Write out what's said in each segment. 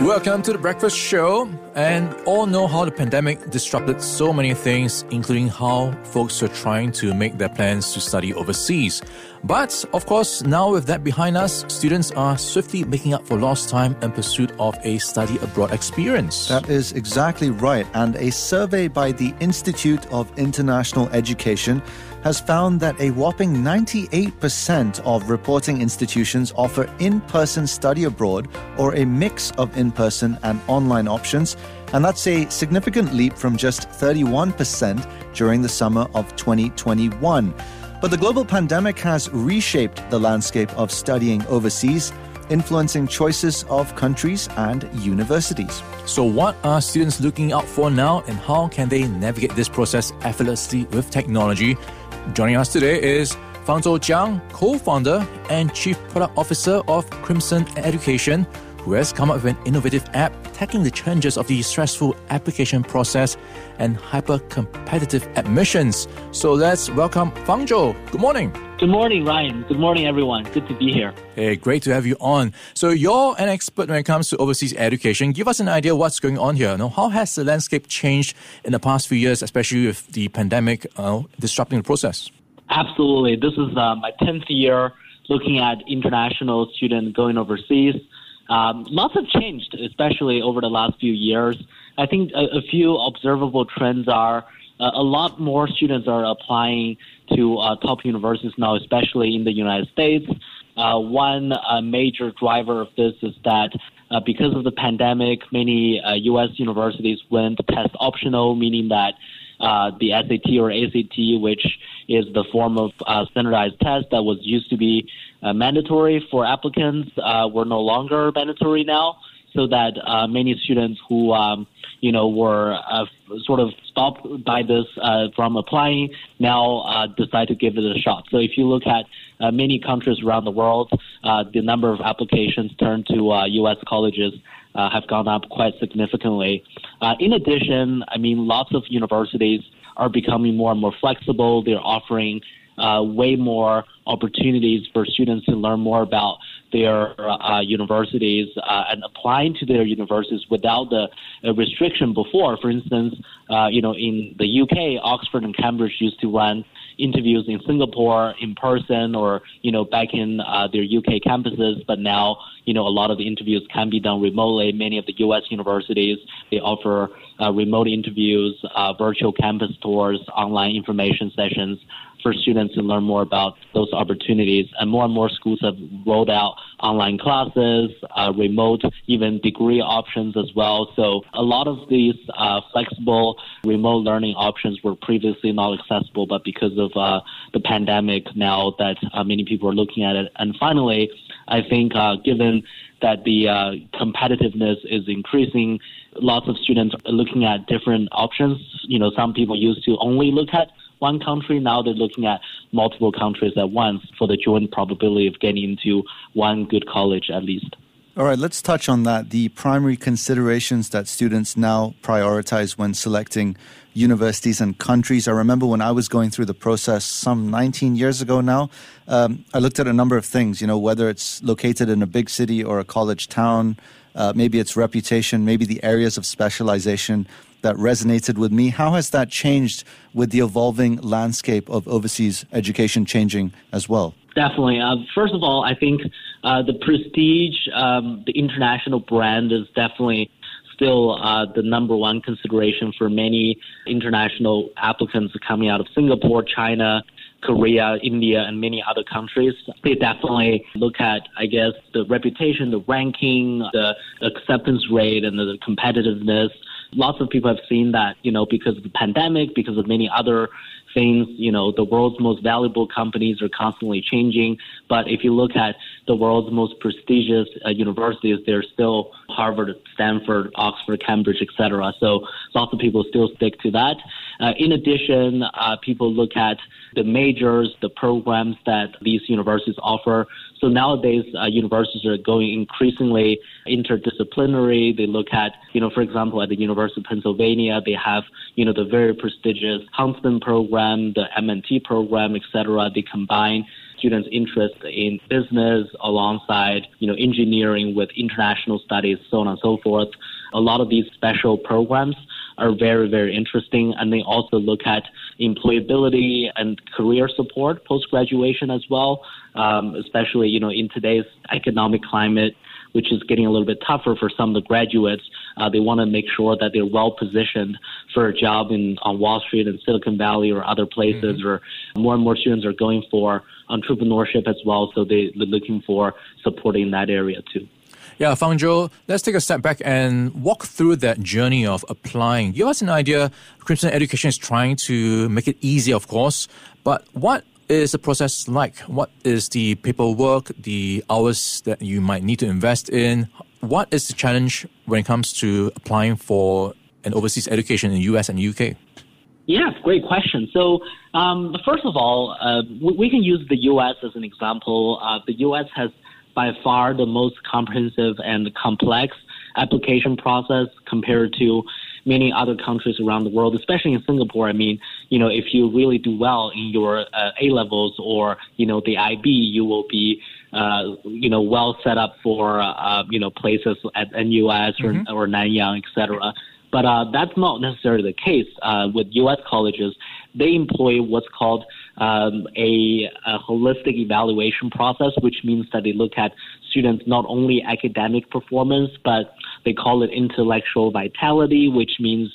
Welcome to the Breakfast Show. And all know how the pandemic disrupted so many things, including how folks were trying to make their plans to study overseas. But, of course, now with that behind us, students are swiftly making up for lost time in pursuit of a study abroad experience. That is exactly right. And a survey by the Institute of International Education has found that a whopping 98% of reporting institutions offer in-person study abroad or a mix of in-person and online options. And that's a significant leap from just 31% during the summer of 2021. But the global pandemic has reshaped the landscape of studying overseas, influencing choices of countries and universities. So what are students looking out for now, and how can they navigate this process effortlessly with technology? Joining us today is Fangzhou Jiang, co-founder and chief product officer of Crimson Education, who has come up with an innovative app tackling the challenges of the stressful application process and hyper-competitive admissions. So let's welcome Fangzhou. Good morning. Good morning, Ryan. Good morning, everyone. Good to be here. Hey, great to have you on. So you're an expert when it comes to overseas education. Give us an idea what's going on here. Now, how has the landscape changed in the past few years, especially with the pandemic disrupting the process? Absolutely. This is my 10th year looking at international students going overseas. Lots have changed, especially over the last few years. I think a few observable trends are a lot more students are applying to top universities now, especially in the United States. One major driver of this is that because of the pandemic, many U.S. universities went test optional, meaning that the SAT or ACT, which is the form of standardized test that was used to be mandatory for applicants, were no longer mandatory now, so that many students who were sort of stopped by this from applying now decide to give it a shot. So if you look at many countries around the world, the number of applications turned to U.S. colleges have gone up quite significantly. In addition, lots of universities are becoming more and more flexible. They're offering way more opportunities for students to learn more about their universities and applying to their universities without the restriction before. For instance, in the UK, Oxford and Cambridge used to run interviews in Singapore in person or, back in their UK campuses. But now, a lot of the interviews can be done remotely. Many of the U.S. universities, they offer remote interviews, virtual campus tours, online information sessions for students to learn more about those opportunities. And more schools have rolled out online classes, remote, even degree options as well. So a lot of these flexible remote learning options were previously not accessible, but because of the pandemic now that many people are looking at it. And finally, I think given that the competitiveness is increasing, lots of students are looking at different options. Some people used to only look at one country, now they're looking at multiple countries at once for the joint probability of getting into one good college at least. All right, let's touch on that. The primary considerations that students now prioritize when selecting universities and countries. I remember when I was going through the process some 19 years ago now, I looked at a number of things, whether it's located in a big city or a college town, maybe its reputation, maybe the areas of specialization that resonated with me. How has that changed with the evolving landscape of overseas education changing as well? Definitely. First of all, I think the prestige, the international brand is definitely still the number one consideration for many international applicants coming out of Singapore, China, Korea, India, and many other countries. They definitely look at, the reputation, the ranking, the acceptance rate, and the competitiveness. Lots of people have seen that, because of the pandemic, because of many other things, the world's most valuable companies are constantly changing. But if you look at the world's most prestigious universities, they're still Harvard, Stanford, Oxford, Cambridge, etc. So lots of people still stick to that. In addition, people look at the majors, the programs that these universities offer. So nowadays, universities are going increasingly interdisciplinary. They look at, for example, at the University of Pennsylvania, they have, the very prestigious Huntsman program, the M&T program, et cetera. They combine students' interest in business alongside, engineering with international studies, so on and so forth. A lot of these special programs are very, very interesting. And they also look at employability and career support post-graduation as well, especially, in today's economic climate, which is getting a little bit tougher for some of the graduates. They want to make sure that they're well-positioned for a job on Wall Street and Silicon Valley or other places, mm-hmm. or more and more students are going for entrepreneurship as well. So they're looking for support in that area too. Yeah, Fangzhou, let's take a step back and walk through that journey of applying. Give us an idea. Crimson Education is trying to make it easy, of course, but what is the process like? What is the paperwork, the hours that you might need to invest in? What is the challenge when it comes to applying for an overseas education in the US and UK? Yeah, great question. So, first of all, we can use the US as an example. The US has by far the most comprehensive and complex application process compared to many other countries around the world, especially in Singapore. I mean, if you really do well in your A-levels or, the IB, you will be, well set up for, places at NUS mm-hmm. or Nanyang, et cetera. But that's not necessarily the case with U.S. colleges. They employ what's called a holistic evaluation process, which means that they look at students not only academic performance, but they call it intellectual vitality, which means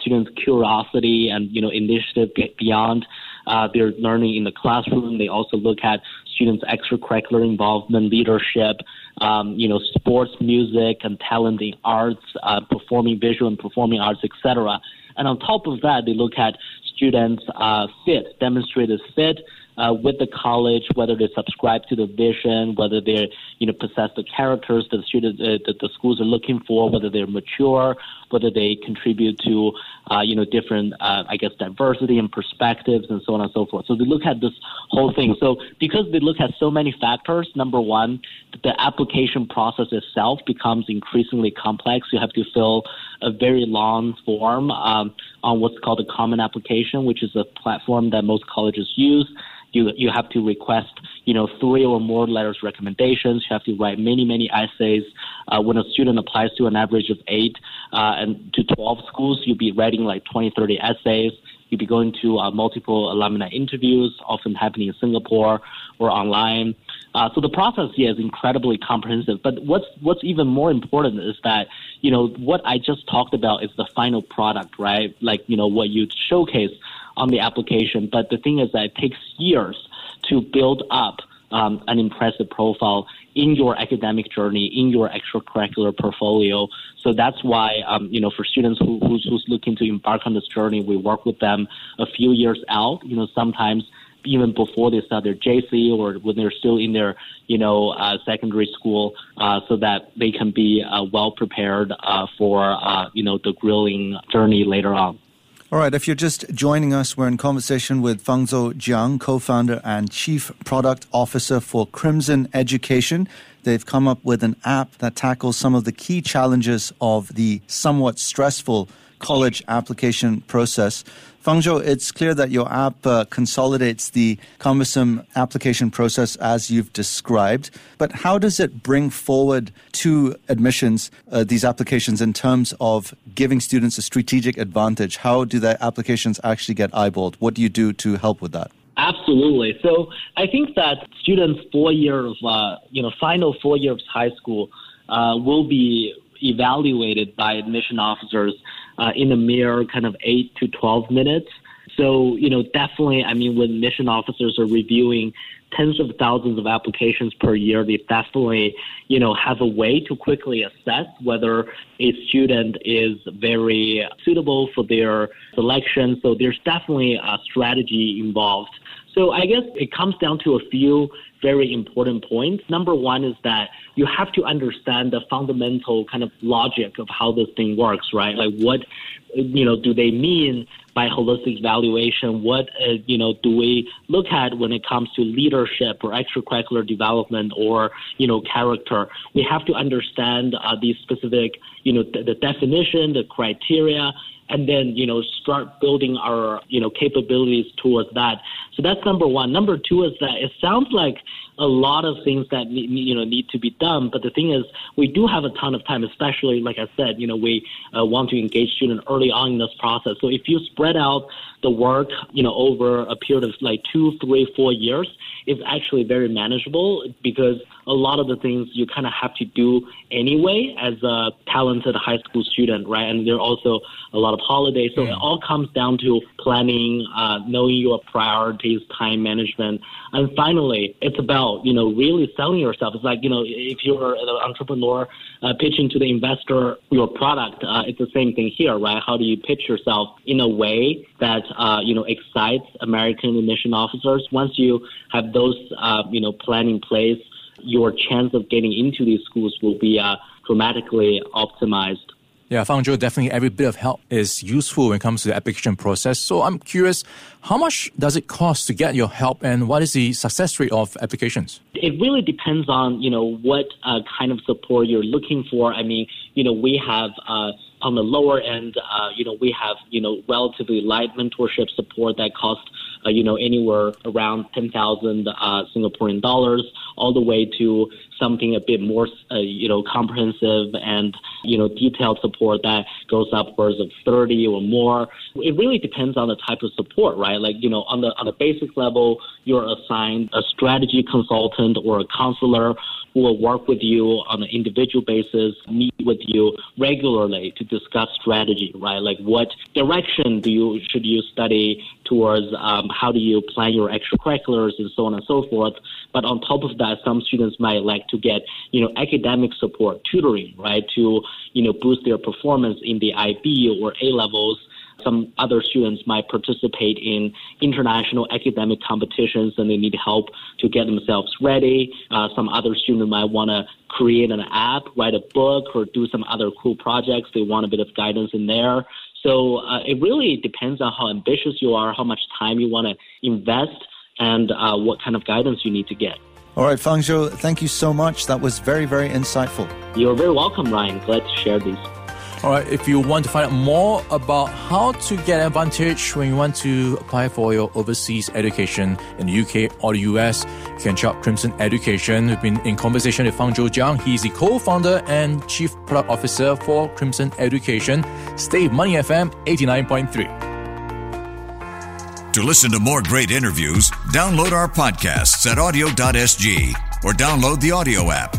students' curiosity and initiative beyond their learning in the classroom. They also look at students' extracurricular involvement, leadership, sports, music, and talent in arts, performing arts, etc. And on top of that, they look at students' fit, demonstrated fit with the college, whether they subscribe to the vision, whether they possess the characters that the schools are looking for, whether they're mature, whether they contribute to different diversity and perspectives and so on and so forth. So they look at this whole thing. So because they look at so many factors, number one, the application process itself becomes increasingly complex. You have to fill a very long form on what's called a common application, which is a platform that most colleges use. You have to request, 3 or more letters recommendations. You have to write many essays. When a student applies to an average of 8 and to 12 schools, you'll be writing like 20, 30 essays. You'll be going to multiple alumni interviews, often happening in Singapore or online. So the process here is incredibly comprehensive. But what's even more important is that, what I just talked about is the final product, right? Like, what you showcase on the application. But the thing is that it takes years to build up an impressive profile in your academic journey, in your extracurricular portfolio. So that's why, for students who's looking to embark on this journey, we work with them a few years out, sometimes even before they start their JC or when they're still in their, secondary school, so that they can be well prepared for, the grueling journey later on. All right, if you're just joining us, we're in conversation with Fangzhou Jiang, co-founder and chief product officer for Crimson Education. They've come up with an app that tackles some of the key challenges of the somewhat stressful college application process. Fangzhou, it's clear that your app consolidates the cumbersome application process as you've described, but how does it bring forward to admissions these applications in terms of giving students a strategic advantage? How do their applications actually get eyeballed? What do you do to help with that? Absolutely. So I think that students' 4 year of, final 4 year of high school will be evaluated by admission officers in a mere kind of 8 to 12 minutes. So, definitely, I mean, when admission officers are reviewing tens of thousands of applications per year, they definitely, have a way to quickly assess whether a student is very suitable for their selection. So there's definitely a strategy involved. So I guess it comes down to a few very important points. Number one is that you have to understand the fundamental kind of logic of how this thing works, right? Like what, do they mean by holistic evaluation? What do we look at when it comes to leadership or extracurricular development or character? We have to understand these specific the definition, the criteria, and then start building our capabilities towards that. So that's number one. Number two is that it sounds like a lot of things that need to be done, but the thing is, we do have a ton of time. Especially, like I said, we want to engage students early on in this process. So if you spread out the work, over a period of like 2, 3, 4 years, it's actually very manageable, because a lot of the things you kind of have to do anyway as a talented high school student, right? And there are also a lot of holidays. So it all comes down to planning, knowing your priorities, time management. And finally, it's about, really selling yourself. It's like, if you're an entrepreneur pitching to the investor your product, it's the same thing here, right? How do you pitch yourself in a way that, excites American admission officers? Once you have those, plan in place, your chance of getting into these schools will be dramatically optimized. Yeah, Fangzhou, definitely every bit of help is useful when it comes to the application process. So I'm curious, how much does it cost to get your help, and what is the success rate of applications? It really depends on, what kind of support you're looking for. I mean, we have... on the lower end, we have, relatively light mentorship support that costs, anywhere around 10,000 Singaporean dollars, all the way to something a bit more, comprehensive and, detailed support that goes upwards of 30 or more. It really depends on the type of support, right? Like, on the basic level, you're assigned a strategy consultant or a counselor who will work with you on an individual basis, meet with you regularly to discuss strategy, right? Like, what direction should you study towards, how do you plan your extracurriculars, and so on and so forth. But on top of that, some students might like to get, academic support, tutoring, right, to, boost their performance in the IB or A-levels. Some other students might participate in international academic competitions, and they need help to get themselves ready. Some other student might want to create an app, write a book, or do some other cool projects. They want a bit of guidance in there. So it really depends on how ambitious you are, how much time you want to invest, and what kind of guidance you need to get. All right, Fangzhou, thank you so much. That was very, very insightful. You're very welcome, Ryan. Glad to share these. All right, if you want to find out more about how to get advantage when you want to apply for your overseas education in the UK or the US, you can check out Crimson Education. We've been in conversation with Fangzhou Jiang. He's the co-founder and chief product officer for Crimson Education. Stay Money FM 89.3. To listen to more great interviews, download our podcasts at audio.sg or download the audio app.